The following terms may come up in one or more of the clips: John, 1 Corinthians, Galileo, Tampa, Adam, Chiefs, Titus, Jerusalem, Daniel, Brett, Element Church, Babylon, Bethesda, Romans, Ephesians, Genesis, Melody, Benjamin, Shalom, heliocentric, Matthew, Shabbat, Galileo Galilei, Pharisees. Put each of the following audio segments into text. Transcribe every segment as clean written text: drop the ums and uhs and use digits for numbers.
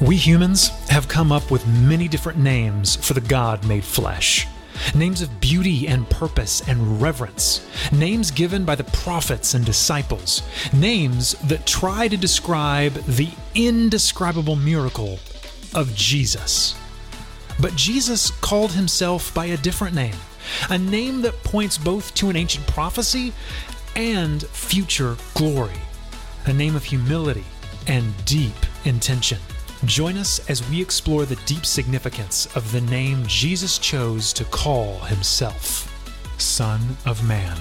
We humans have come up with many different names for the God made flesh. Names of beauty and purpose and reverence. Names given by the prophets and disciples. Names that try to describe the indescribable miracle of Jesus. But Jesus called himself by a different name, a name that points both to an ancient prophecy and future glory, a name of humility and deep intention. Join us as we explore the deep significance of the name Jesus chose to call himself, Son of Man.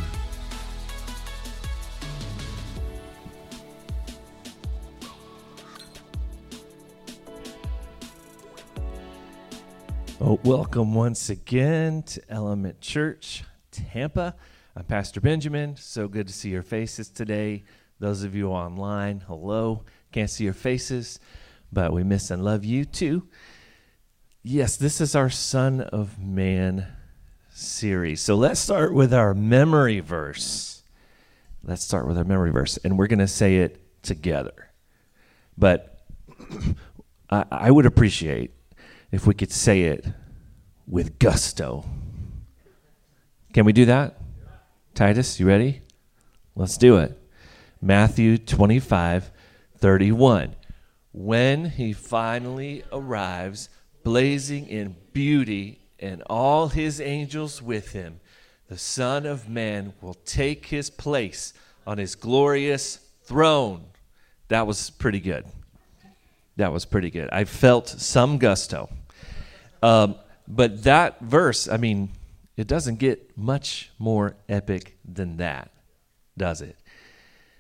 Well, welcome once again to Element Church, Tampa. I'm Pastor Benjamin. So good to see your faces today. Those of you online, hello. Can't see your faces, but we miss and love you too. Yes, this is our Son of Man series. So let's start with our memory verse. And we're going to say it together. But I would appreciate if we could say it with gusto. Can we do that? Yeah. Titus, you ready? Let's do it. Matthew 25:31. When he finally arrives, blazing in beauty and all his angels with him, the Son of Man will take his place on his glorious throne. That was pretty good. I felt some gusto. But that verse, I mean, it doesn't get much more epic than that, does it?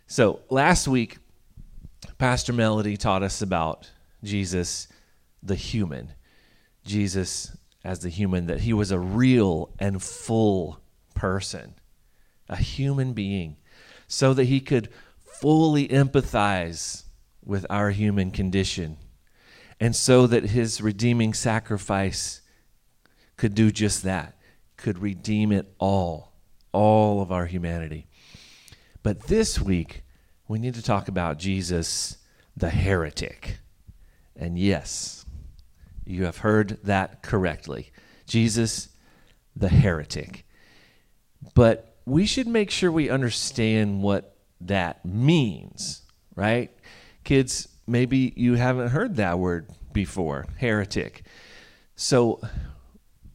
So last week, Pastor Melody taught us about Jesus, the human. Jesus as the human, that he was a real and full person, a human being, so that he could fully empathize with our human condition, and so that his redeeming sacrifice could do just that, could redeem it all of our humanity. But this week, we need to talk about Jesus, the heretic. And yes, you have heard that correctly. Jesus, the heretic. But we should make sure we understand what that means, right? Kids, maybe you haven't heard that word before, heretic. So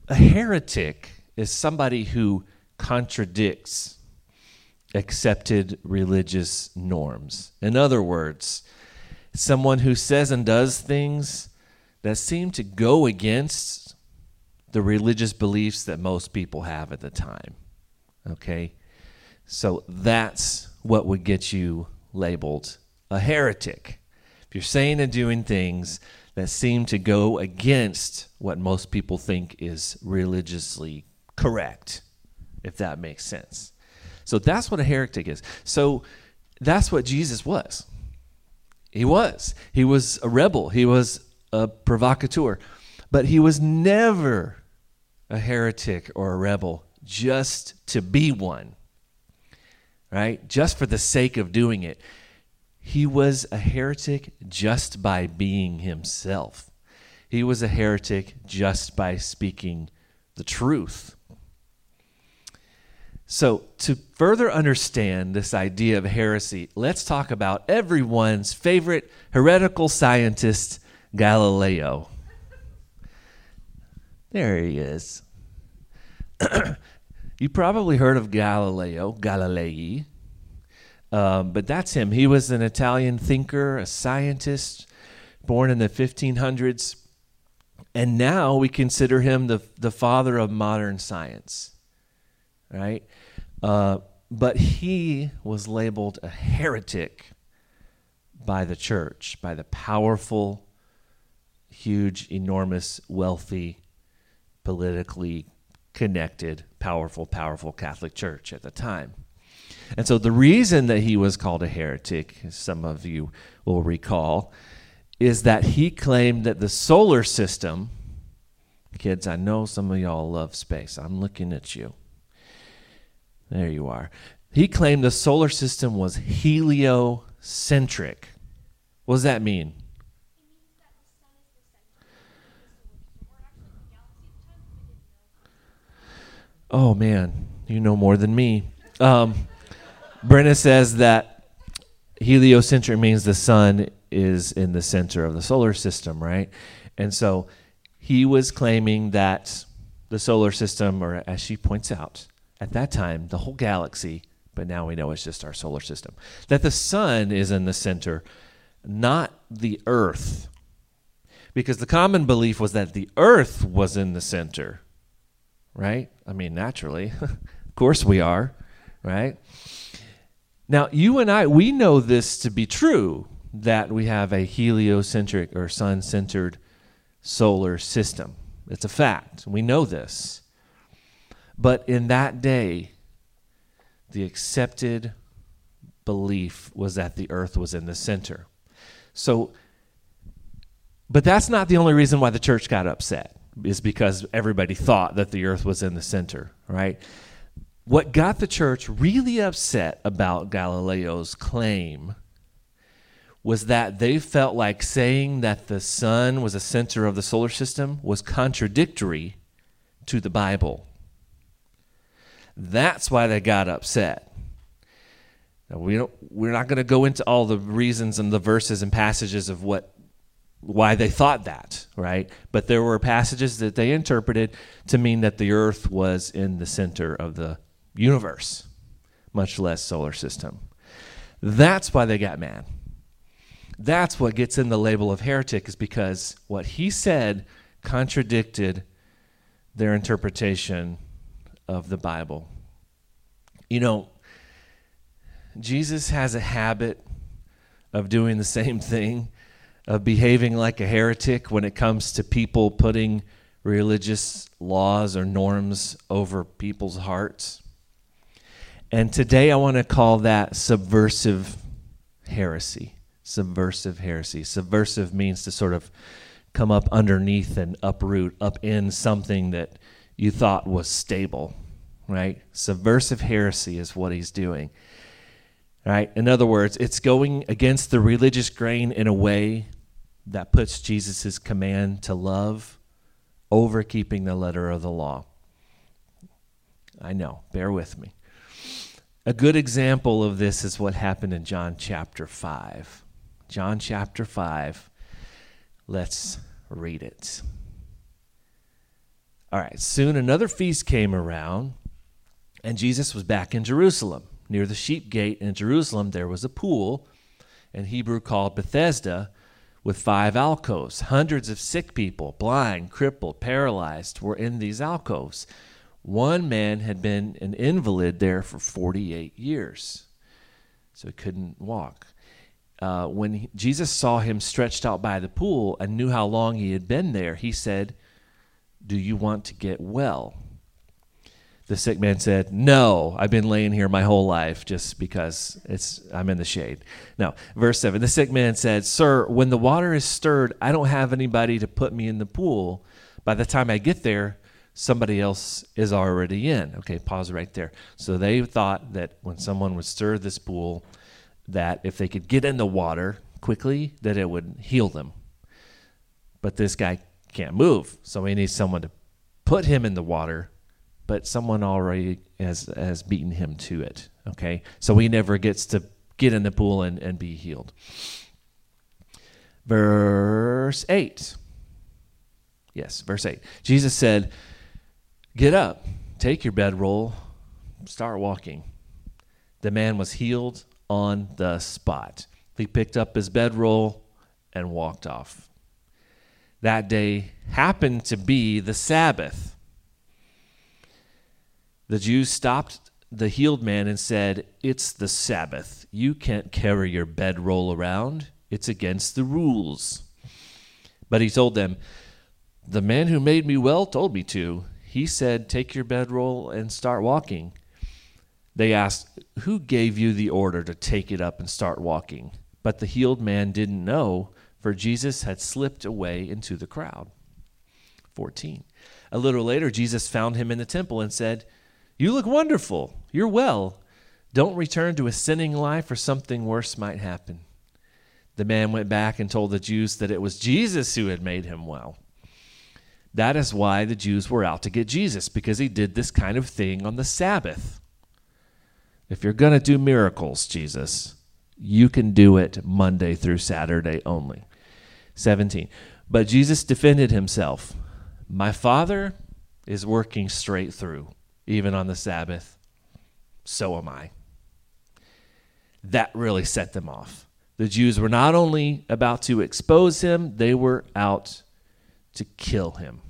a heretic is somebody who contradicts accepted religious norms. In other words, someone who says and does things that seem to go against the religious beliefs that most people have at the time. Okay? So that's what would get you labeled a heretic. If you're saying and doing things that seem to go against what most people think is religiously correct, if that makes sense. So that's what a heretic is. So that's what Jesus was. He was a rebel. He was a provocateur. But he was never a heretic or a rebel just to be one, right? Just for the sake of doing it. He was a heretic just by being himself. He was a heretic just by speaking the truth. So to further understand this idea of heresy, let's talk about everyone's favorite heretical scientist, Galileo. There he is. You probably heard of Galilei, but that's him. He was an Italian thinker, a scientist, born in the 1500s, and now we consider him the father of modern science. Right? But he was labeled a heretic by the church, by the powerful, huge, enormous, wealthy, politically connected, powerful Catholic church at the time. And so the reason that he was called a heretic, as some of you will recall, is that he claimed that the solar system, kids, I know some of y'all love space. I'm looking at you. There you are. He claimed the solar system was heliocentric. What does that mean? It means that the sun Oh, man, you know more than me. Brenna says that heliocentric means the sun is in the center of the solar system, right? And so he was claiming that the solar system, or as she points out, at that time, the whole galaxy, but now we know it's just our solar system, that the sun is in the center, not the earth. Because the common belief was that the earth was in the center, right? I mean, naturally, of course we are, right? Now, you and I, we know this to be true, that we have a heliocentric or sun-centered solar system. It's a fact. We know this. But in that day, the accepted belief was that the earth was in the center. So, but that's not the only reason why the church got upset, is because everybody thought that the earth was in the center, right? What got the church really upset about Galileo's claim was that they felt like saying that the sun was the center of the solar system was contradictory to the Bible. That's why they got upset. Now, we're not going to go into all the reasons and the verses and passages of why they thought that, right? But there were passages that they interpreted to mean that the earth was in the center of the universe, much less solar system. That's why they got mad. That's what gets in the label of heretic, is because what he said contradicted their interpretation of the Bible. You know, Jesus has a habit of doing the same thing, of behaving like a heretic when it comes to people putting religious laws or norms over people's hearts. And today I want to call that subversive heresy. Subversive heresy. Subversive means to sort of come up underneath and uproot, upend something that you thought was stable, right? Subversive heresy is what he's doing, right? In other words, it's going against the religious grain in a way that puts Jesus' command to love over keeping the letter of the law. I know, bear with me. A good example of this is what happened in John chapter 5. John chapter 5, let's read it. All right, soon another feast came around, and Jesus was back in Jerusalem. Near the sheep gate in Jerusalem, there was a pool, in Hebrew called Bethesda, with 5 alcoves. Hundreds of sick people, blind, crippled, paralyzed, were in these alcoves. One man had been an invalid there for 48 years, so he couldn't walk. When Jesus saw him stretched out by the pool and knew how long he had been there, he said, "Do you want to get well?" The sick man said, "No, I've been laying here my whole life just because I'm in the shade." Now, verse 7, the sick man said, "Sir, when the water is stirred, I don't have anybody to put me in the pool. By the time I get there, somebody else is already in." Okay, pause right there. So they thought that when someone would stir this pool, that if they could get in the water quickly, that it would heal them. But this guy can't move, so he needs someone to put him in the water, but someone already has beaten him to it, okay? So he never gets to get in the pool and be healed. Verse 8. Yes, verse 8. Jesus said, "Get up, take your bedroll, start walking." The man was healed on the spot. He picked up his bedroll and walked off. That day happened to be the Sabbath. The Jews stopped the healed man and said, "It's the Sabbath. You can't carry your bedroll around. It's against the rules." But he told them, "The man who made me well told me to. He said, 'Take your bedroll and start walking.'" They asked, "Who gave you the order to take it up and start walking?" But the healed man didn't know, for Jesus had slipped away into the crowd. 14. A little later, Jesus found him in the temple and said, "You look wonderful. You're well. Don't return to a sinning life, or something worse might happen." The man went back and told the Jews that it was Jesus who had made him well. That is why the Jews were out to get Jesus, because he did this kind of thing on the Sabbath. If you're going to do miracles, Jesus, you can do it Monday through Saturday only. 17. But Jesus defended himself. My Father is working straight through, even on the Sabbath. So am I. That really set them off. The Jews were not only about to expose him, they were out to kill him.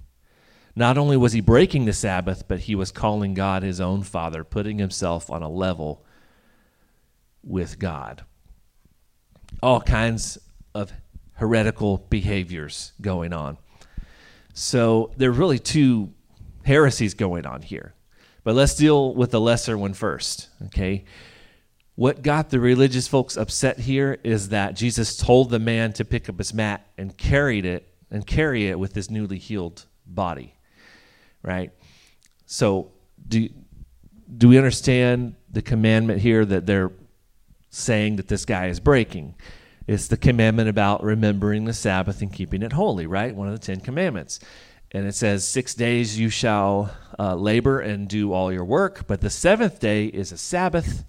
Not only was he breaking the Sabbath, but he was calling God his own Father, putting himself on a level with God. All kinds of heretical behaviors going on. So there are really two heresies going on here. But let's deal with the lesser one first, okay? What got the religious folks upset here is that Jesus told the man to pick up his mat and carry it with his newly healed body, right? So do we understand the commandment here that they're saying that this guy is breaking? It's the commandment about remembering the Sabbath and keeping it holy, right? One of the Ten Commandments. And it says, 6 days you shall labor and do all your work, but the seventh day is a Sabbath,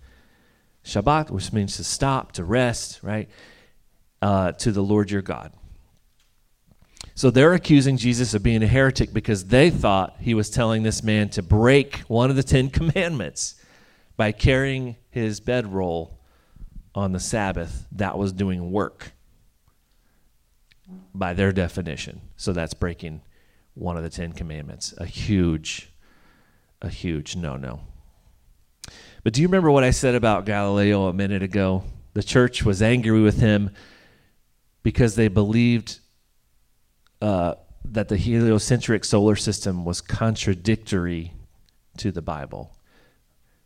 Shabbat, which means to stop, to rest, right, to the Lord your God. So they're accusing Jesus of being a heretic because they thought he was telling this man to break one of the Ten Commandments by carrying his bedroll on the Sabbath. That was doing work by their definition. So that's breaking one of the Ten Commandments. A huge no-no. But do you remember what I said about Galileo a minute ago? The church was angry with him because they believed that the heliocentric solar system was contradictory to the Bible.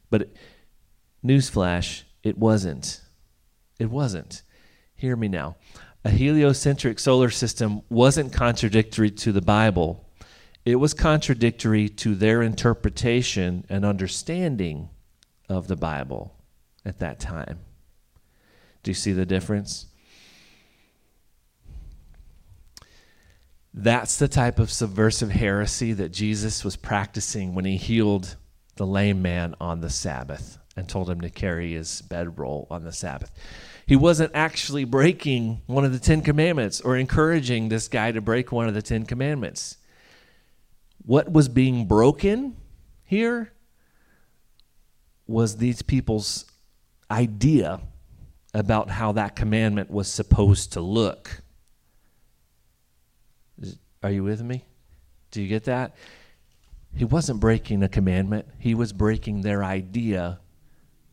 But newsflash, it wasn't. It wasn't. Hear me now. A heliocentric solar system wasn't contradictory to the Bible. It was contradictory to their interpretation and understanding of the Bible at that time. Do you see the difference? That's the type of subversive heresy that Jesus was practicing when he healed the lame man on the Sabbath and told him to carry his bedroll on the Sabbath. He wasn't actually breaking one of the Ten Commandments or encouraging this guy to break one of the Ten Commandments. What was being broken here was these people's idea about how that commandment was supposed to look. Are you with me? Do you get that? He wasn't breaking a commandment. He was breaking their idea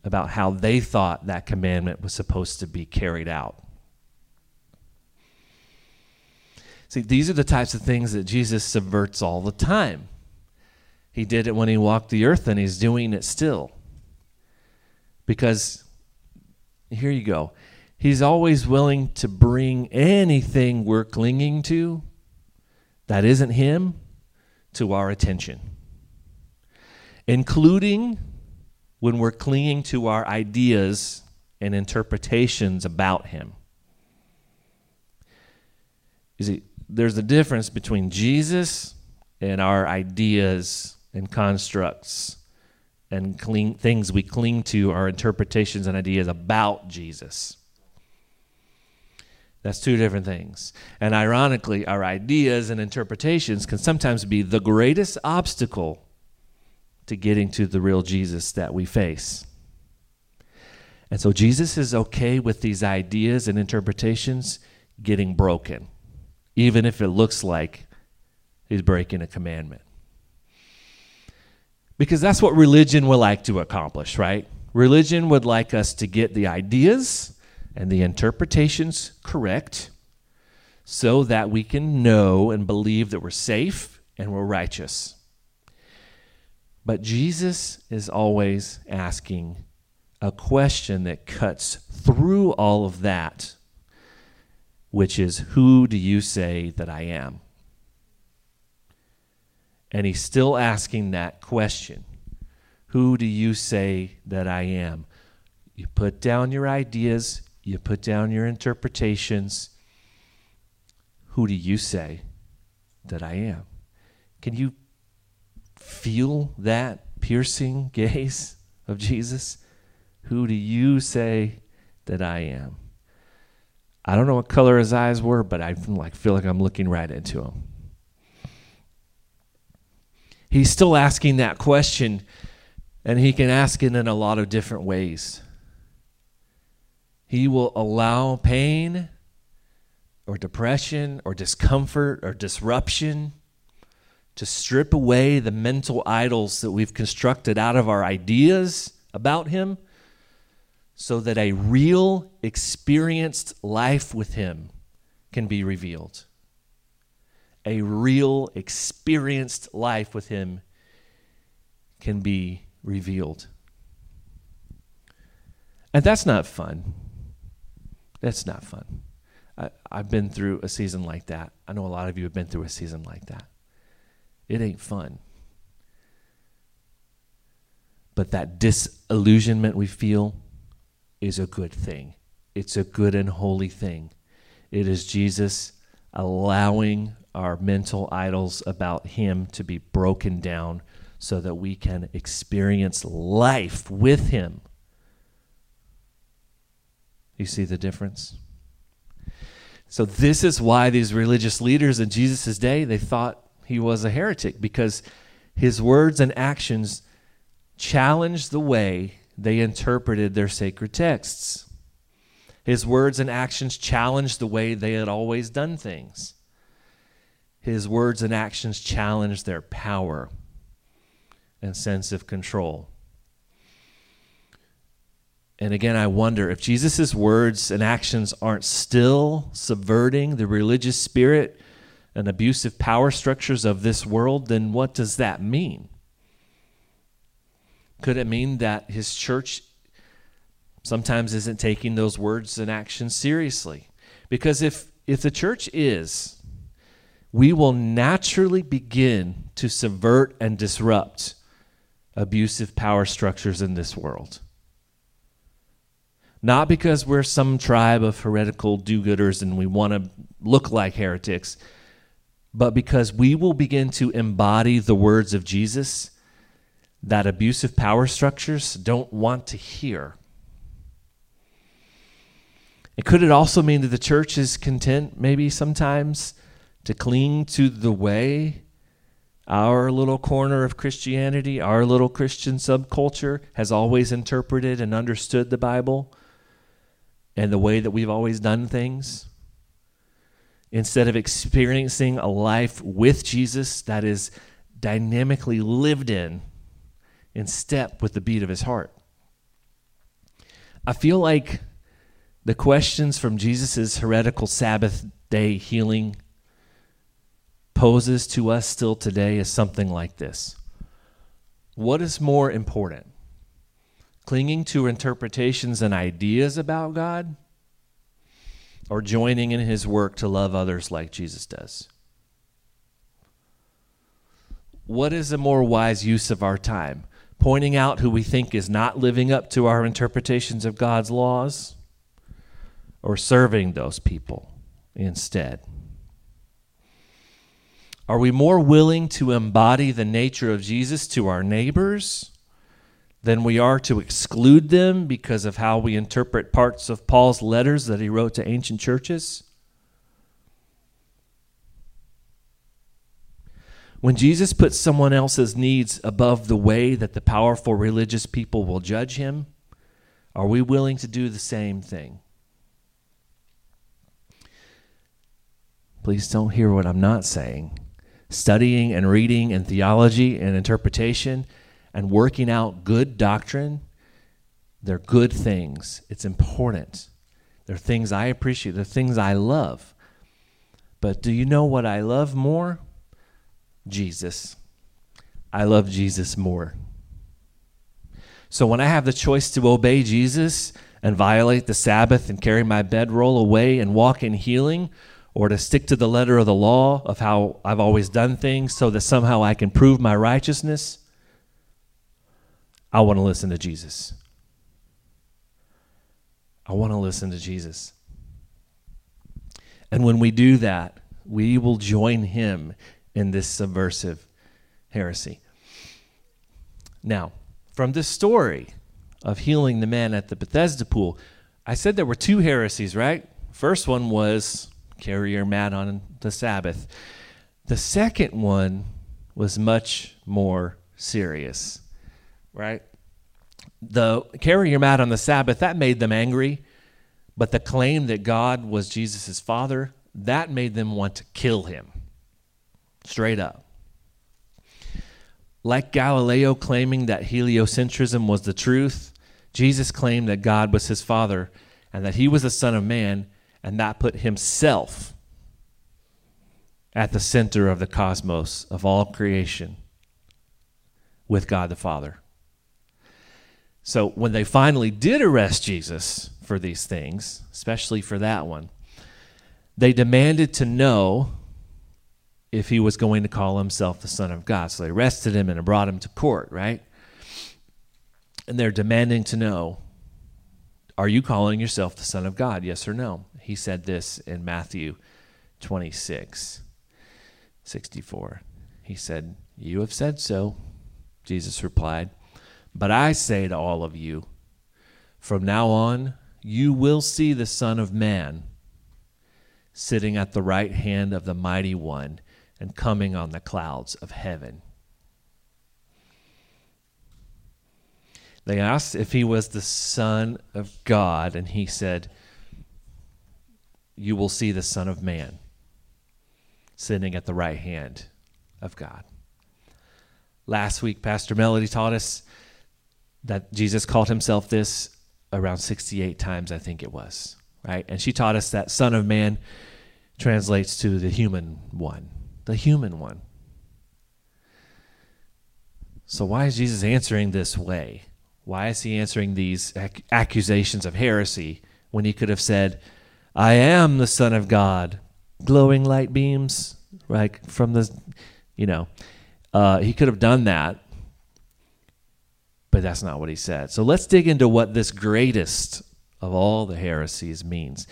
about how they thought that commandment was supposed to be carried out. See, these are the types of things that Jesus subverts all the time. He did it when he walked the earth, and he's doing it still. Because, here you go, he's always willing to bring anything we're clinging to that isn't him to our attention, including when we're clinging to our ideas and interpretations about him. You see, there's a difference between Jesus and our ideas and constructs and things we cling to, our interpretations and ideas about Jesus. That's two different things. And ironically, our ideas and interpretations can sometimes be the greatest obstacle to getting to the real Jesus that we face. And so Jesus is okay with these ideas and interpretations getting broken, even if it looks like he's breaking a commandment. Because that's what religion would like to accomplish, right? Religion would like us to get the ideas and the interpretations correct so that we can know and believe that we're safe and we're righteous. But Jesus is always asking a question that cuts through all of that, which is, who do you say that I am? And he's still asking that question. Who do you say that I am? You put down your ideas. You put down your interpretations. Who do you say that I am? Can you feel that piercing gaze of Jesus? Who do you say that I am? I don't know what color his eyes were, but I feel like I'm looking right into him. He's still asking that question, and he can ask it in a lot of different ways. He will allow pain or depression or discomfort or disruption to strip away the mental idols that we've constructed out of our ideas about him, so that a real, experienced life with him can be revealed. A real, experienced life with him can be revealed. And that's not fun. That's not fun. I've been through a season like that. I know a lot of you have been through a season like that. It ain't fun. But that disillusionment we feel is a good thing. It's a good and holy thing. It is Jesus allowing our mental idols about him to be broken down so that we can experience life with him. You see the difference? So this is why these religious leaders in Jesus' day, they thought he was a heretic, because his words and actions challenged the way they interpreted their sacred texts. His words and actions challenged the way they had always done things. His words and actions challenged their power and sense of control. And again, I wonder if Jesus' words and actions aren't still subverting the religious spirit and abusive power structures of this world, then what does that mean? Could it mean that his church sometimes isn't taking those words and actions seriously? Because if the church is, we will naturally begin to subvert and disrupt abusive power structures in this world. Not because we're some tribe of heretical do-gooders and we want to look like heretics, but because we will begin to embody the words of Jesus that abusive power structures don't want to hear. And could it also mean that the church is content maybe sometimes to cling to the way our little corner of Christianity, our little Christian subculture has always interpreted and understood the Bible and the way that we've always done things, instead of experiencing a life with Jesus that is dynamically lived in step with the beat of his heart? I feel like the questions from Jesus' heretical Sabbath day healing poses to us still today is something like this. What is more important? Clinging to interpretations and ideas about God, or joining in his work to love others like Jesus does? What is a more wise use of our time? Pointing out who we think is not living up to our interpretations of God's laws, or serving those people instead? Are we more willing to embody the nature of Jesus to our neighbors than we are to exclude them because of how we interpret parts of Paul's letters that he wrote to ancient churches? When Jesus puts someone else's needs above the way that the powerful religious people will judge him, are we willing to do the same thing? Please don't hear what I'm not saying. Studying and reading and theology and interpretation and working out good doctrine, they're good things. It's important. They're things I appreciate. They're things I love. But do you know what I love more? Jesus. I love Jesus more. So when I have the choice to obey Jesus and violate the Sabbath and carry my bedroll away and walk in healing, or to stick to the letter of the law of how I've always done things so that somehow I can prove my righteousness, I want to listen to Jesus. I want to listen to Jesus. And when we do that, we will join him in this subversive heresy. Now, from this story of healing the man at the Bethesda pool, I said there were two heresies, right? First one was carry your mat on the Sabbath. The second one was much more serious, right? The carry your mat on the Sabbath, that made them angry. But the claim that God was Jesus' father, that made them want to kill him. Straight up. Like Galileo claiming that heliocentrism was the truth, Jesus claimed that God was his father and that he was the Son of Man, and that put himself at the center of the cosmos of all creation with God the Father. So when they finally did arrest Jesus for these things, especially for that one, they demanded to know if he was going to call himself the Son of God. So they arrested him and brought him to court, right? And they're demanding to know, are you calling yourself the Son of God, yes or no? He said this in Matthew 26:64. He said, "You have said so," Jesus replied. "But I say to all of you, from now on, you will see the Son of Man sitting at the right hand of the Mighty One and coming on the clouds of heaven." They asked if he was the Son of God, and he said, "You will see the Son of Man sitting at the right hand of God." Last week, Pastor Melody taught us that Jesus called himself this around 68 times, I think it was, right? And she taught us that Son of Man translates to the human one, the human one. So why is Jesus answering this way? Why is he answering these accusations of heresy when he could have said, "I am the Son of God," glowing light beams, like from the, he could have done that. But that's not what he said. So let's dig into what this greatest of all the heresies means.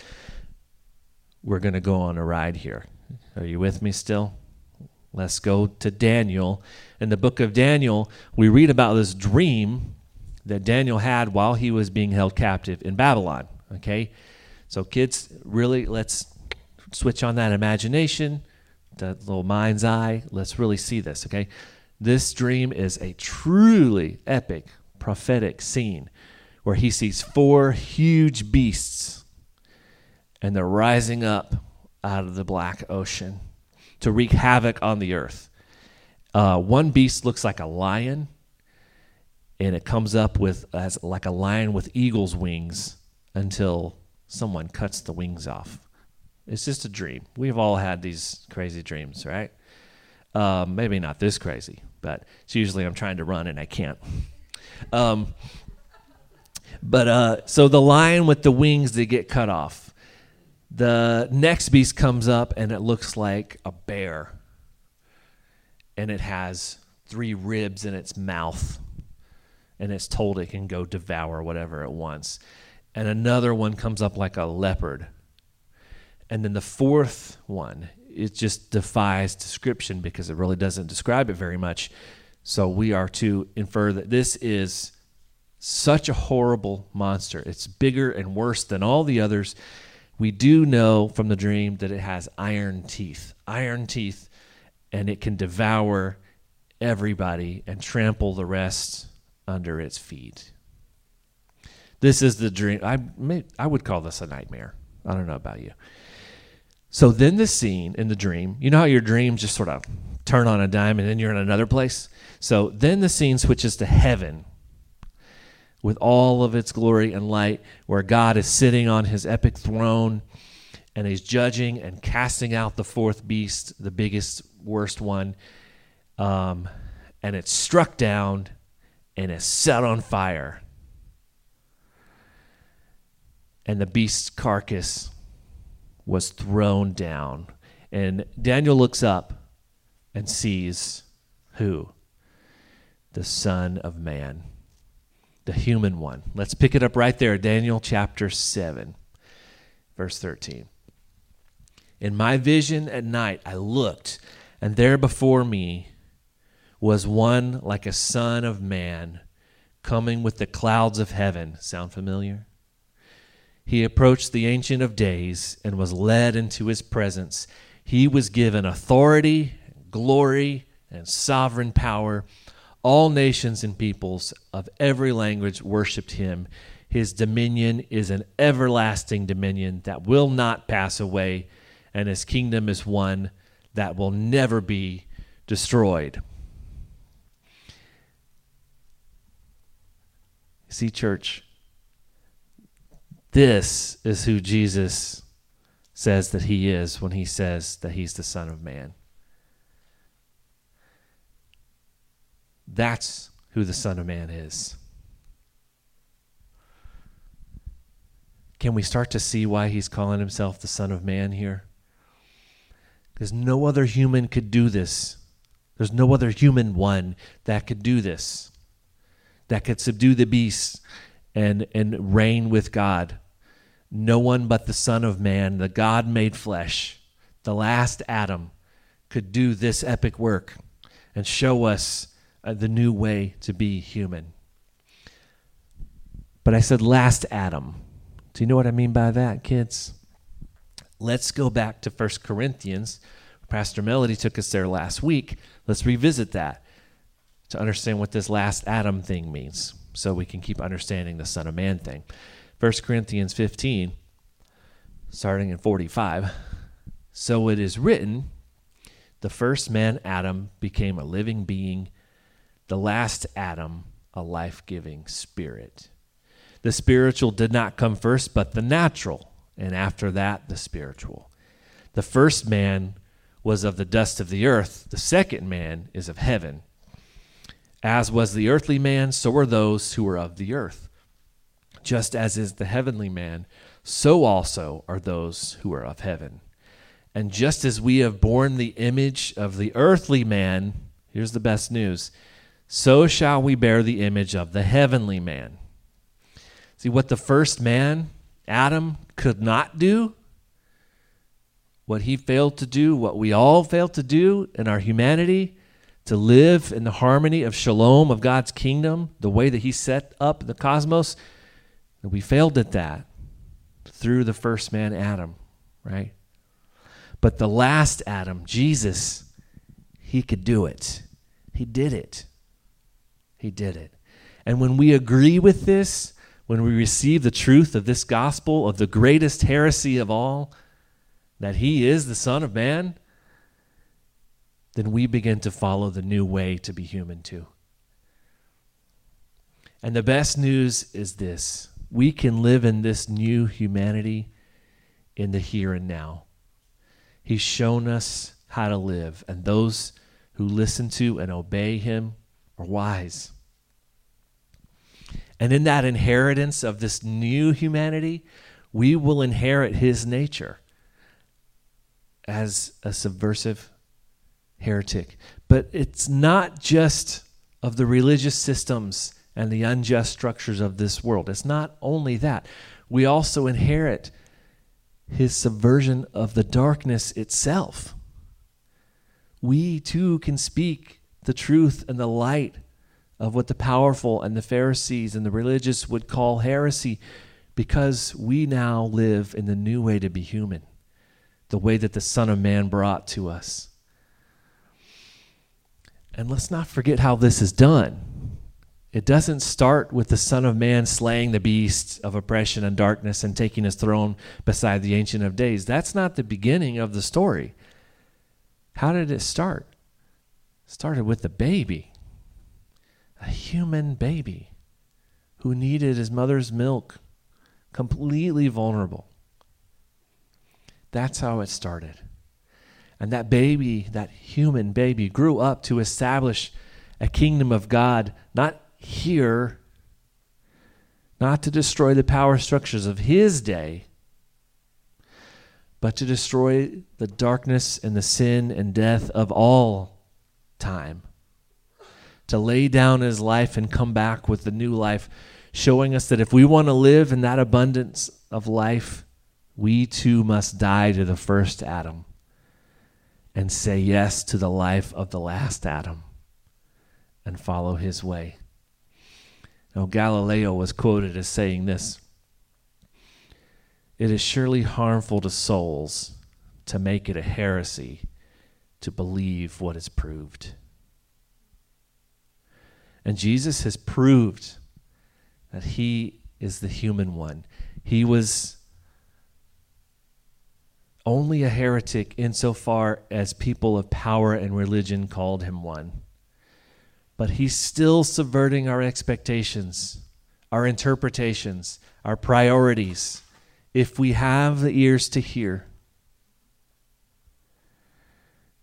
We're going to go on a ride here. Are you with me still? Let's go to Daniel. In the book of Daniel, we read about this dream that Daniel had while he was being held captive in Babylon. Okay? So kids, really, let's switch on that imagination, that little mind's eye. Let's really see this, okay? This dream is a truly epic prophetic scene where he sees four huge beasts, and they're rising up out of the black ocean to wreak havoc on the earth. One beast looks like a lion, and it comes up like a lion with eagle's wings until someone cuts the wings off. It's just a dream. We've all had these crazy dreams, right? Maybe not this crazy, but it's usually I'm trying to run and I can't. So the lion with the wings, they get cut off. The next beast comes up and it looks like a bear. And it has three ribs in its mouth. And it's told it can go devour whatever it wants. And another one comes up like a leopard. And then the fourth one, it just defies description because it really doesn't describe it very much. So we are to infer that this is such a horrible monster. It's bigger and worse than all the others. We do know from the dream that it has iron teeth, and it can devour everybody and trample the rest under its feet. This is the dream. I would call this a nightmare. I don't know about you. So then the scene in the dream, you know how your dreams just sort of turn on a dime and then you're in another place? So then the scene switches to heaven with all of its glory and light, where God is sitting on his epic throne and he's judging and casting out the fourth beast, the biggest, worst one. And it's struck down and is set on fire. And the beast's carcass was thrown down. And Daniel looks up and sees who? The Son of Man, the human one. Let's pick it up right there, Daniel chapter 7, verse 13. "In my vision at night I looked, and there before me was one like a son of man, coming with the clouds of heaven. Sound familiar? He approached the Ancient of Days and was led into his presence. He was given authority, glory, and sovereign power. All nations and peoples of every language worshiped him. His dominion is an everlasting dominion that will not pass away, and his kingdom is one that will never be destroyed. See, church, this is who Jesus says that he is when he says that he's the Son of Man. That's who the Son of Man is. Can we start to see why he's calling himself the Son of Man here? Because no other human could do this. There's no other human one that could do this, that could subdue the beast and reign with God. No one but the Son of Man, the God made flesh, the last Adam, could do this epic work and show us the new way to be human. But I said last Adam. Do you know what I mean by that, kids? Let's go back to 1 Corinthians. Pastor Melody took us there last week. Let's revisit that to understand what this last Adam thing means so we can keep understanding the Son of Man thing. 1 Corinthians 15, starting in 45. So it is written, the first man, Adam, became a living being, the last Adam, a life-giving spirit. The spiritual did not come first, but the natural, and after that, the spiritual. The first man was of the dust of the earth. The second man is of heaven. As was the earthly man, so are those who are of the earth. Just as is the heavenly man, so also are those who are of heaven. And just as we have borne the image of the earthly man, here's the best news, so shall we bear the image of the heavenly man. See, what the first man, Adam, could not do, what he failed to do, what we all failed to do in our humanity, to live in the harmony of shalom, of God's kingdom, the way that he set up the cosmos, we failed at that through the first man, Adam, right? But the last Adam, Jesus, he could do it. He did it. He did it. And when we agree with this, when we receive the truth of this gospel, of the greatest heresy of all, that he is the Son of Man, then we begin to follow the new way to be human too. And the best news is this. We can live in this new humanity in the here and now. He's shown us how to live, and those who listen to and obey him are wise. And in that inheritance of this new humanity, we will inherit his nature as a subversive heretic. But it's not just of the religious systems and the unjust structures of this world. It's not only that. We also inherit his subversion of the darkness itself. We too can speak the truth and the light of what the powerful and the Pharisees and the religious would call heresy, because we now live in the new way to be human, the way that the Son of Man brought to us. And let's not forget how this is done. It doesn't start with the Son of Man slaying the beast of oppression and darkness and taking his throne beside the Ancient of Days. That's not the beginning of the story. How did it start? It started with a baby, a human baby who needed his mother's milk, completely vulnerable. That's how it started. And that baby, that human baby, grew up to establish a kingdom of God, not here, not to destroy the power structures of his day, but to destroy the darkness and the sin and death of all time, to lay down his life and come back with the new life, showing us that if we want to live in that abundance of life, we too must die to the first Adam and say yes to the life of the last Adam, and follow his way. Now, Galileo was quoted as saying this: "It is surely harmful to souls to make it a heresy to believe what is proved." And Jesus has proved that he is the human one. He was only a heretic insofar as people of power and religion called him one. But he's still subverting our expectations, our interpretations, our priorities, if we have the ears to hear.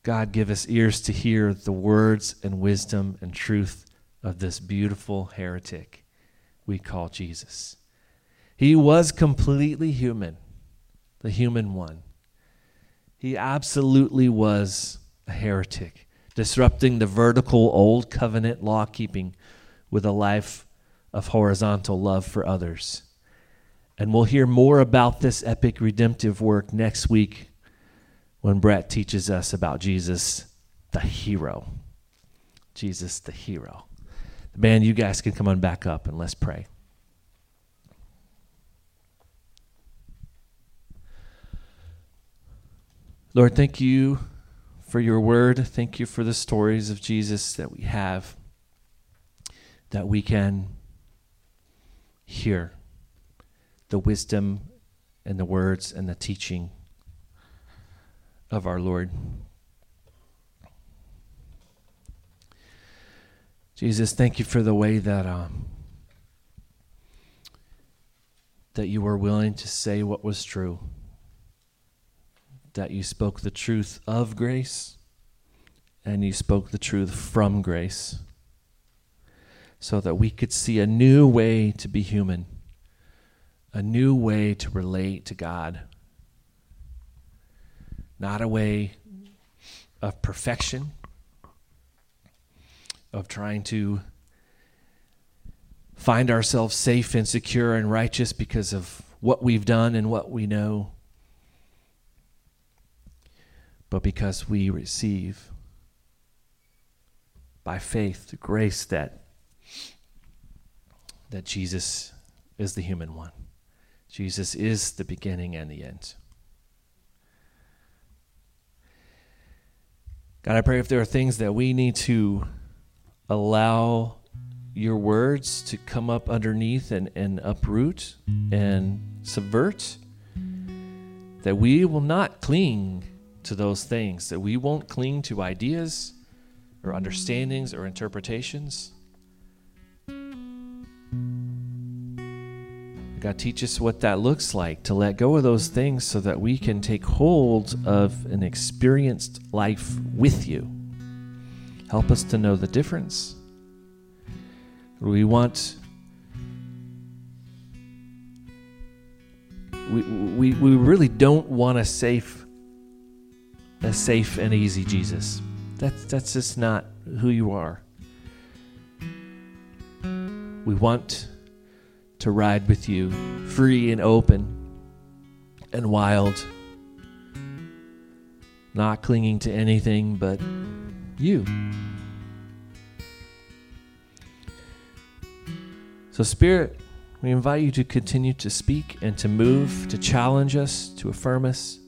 God, give us ears to hear the words and wisdom and truth of this beautiful heretic we call Jesus. He was completely human, the human one. He absolutely was a heretic, disrupting the vertical old covenant law keeping with a life of horizontal love for others. And we'll hear more about this epic redemptive work next week when Brett teaches us about Jesus the hero. Jesus the hero. Man, you guys can come on back up and let's pray. Lord, thank you for your word. Thank you for the stories of Jesus that we have, that we can hear the wisdom and the words and the teaching of our Lord. Jesus, thank you for the way that that you were willing to say what was true, that you spoke the truth of grace, and you spoke the truth from grace, so that we could see a new way to be human, a new way to relate to God, not a way of perfection, of trying to find ourselves safe and secure and righteous because of what we've done and what we know, but because we receive by faith the grace that Jesus is the human one. Jesus is the beginning and the end. God, I pray if there are things that we need to allow your words to come up underneath and uproot and subvert, that we will not cling to those things, that we won't cling to ideas or understandings or interpretations. God, teach us what that looks like, to let go of those things so that we can take hold of an experienced life with you. Help us to know the difference. We really don't want a safe and easy Jesus. That's just not who you are. We want to ride with you, free and open and wild, not clinging to anything but you. So Spirit, we invite you to continue to speak and to move, to challenge us, to affirm us,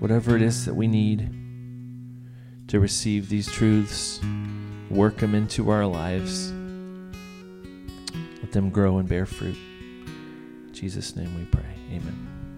whatever it is that we need to receive these truths, work them into our lives, let them grow and bear fruit. In Jesus' name we pray, amen.